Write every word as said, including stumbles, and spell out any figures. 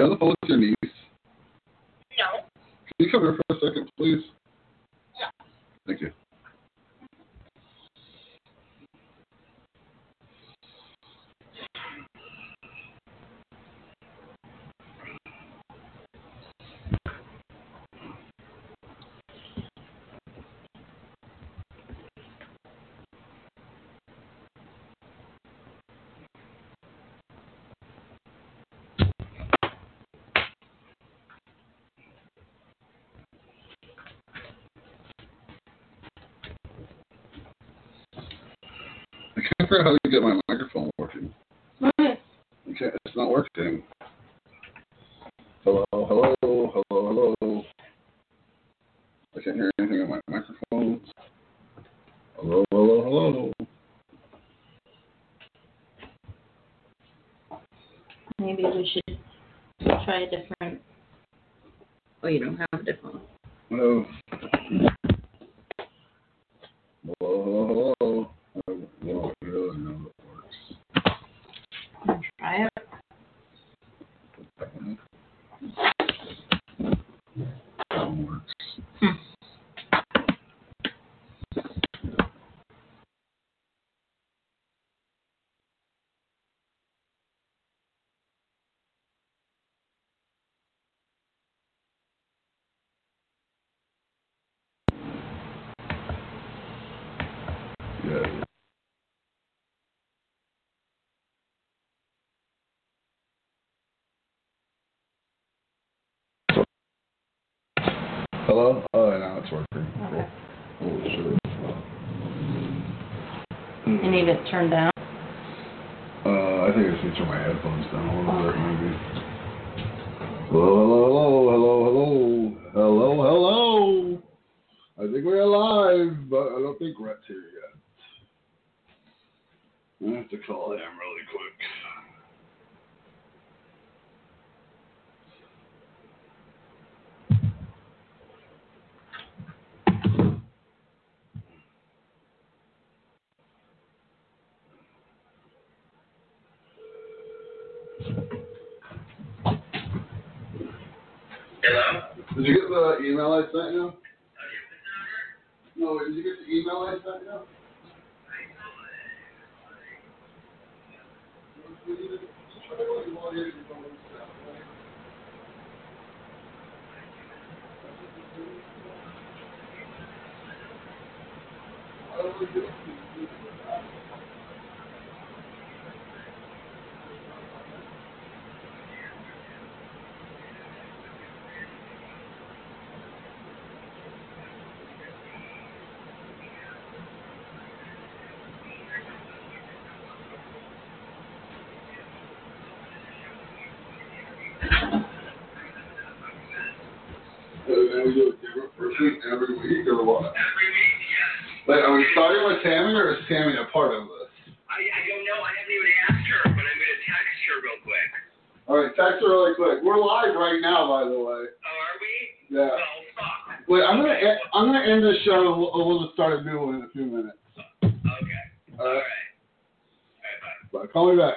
I on the phone with your niece. No. Can you come here for a second, please? Yeah. Thank you. I figure out how to get my microphone working. Okay. Okay, it's not working. Hello, hello, hello, hello. I can't hear anything on my microphone. Hello, hello, hello. Maybe we should try a different. Oh, you don't have a different one. No. Hello, hello, hello. Hello? Oh, now it's working. Okay. Holy shit. You need it turned down? Uh, I think I should turn my headphones down a little bit, maybe. Hello, hello, hello, hello, hello, hello. I think we're alive, but I don't think Rhett's here yet. I have to call him really quick. Did you get the email I sent you? No, did you get the email I sent you? Every week or what? Every week, yes. Wait, are we starting with Tammy or is Tammy a part of this? I, I don't know. I haven't even asked her, but I'm going to text her real quick. All right, text her really quick. We're live right now, by the way. Oh, are we? Yeah. Well, fuck. Wait, I'm going to I'm going to end this show and we'll, we'll just start a new one in a few minutes. Okay. All right. All right. All right, bye. Bye. Call me back.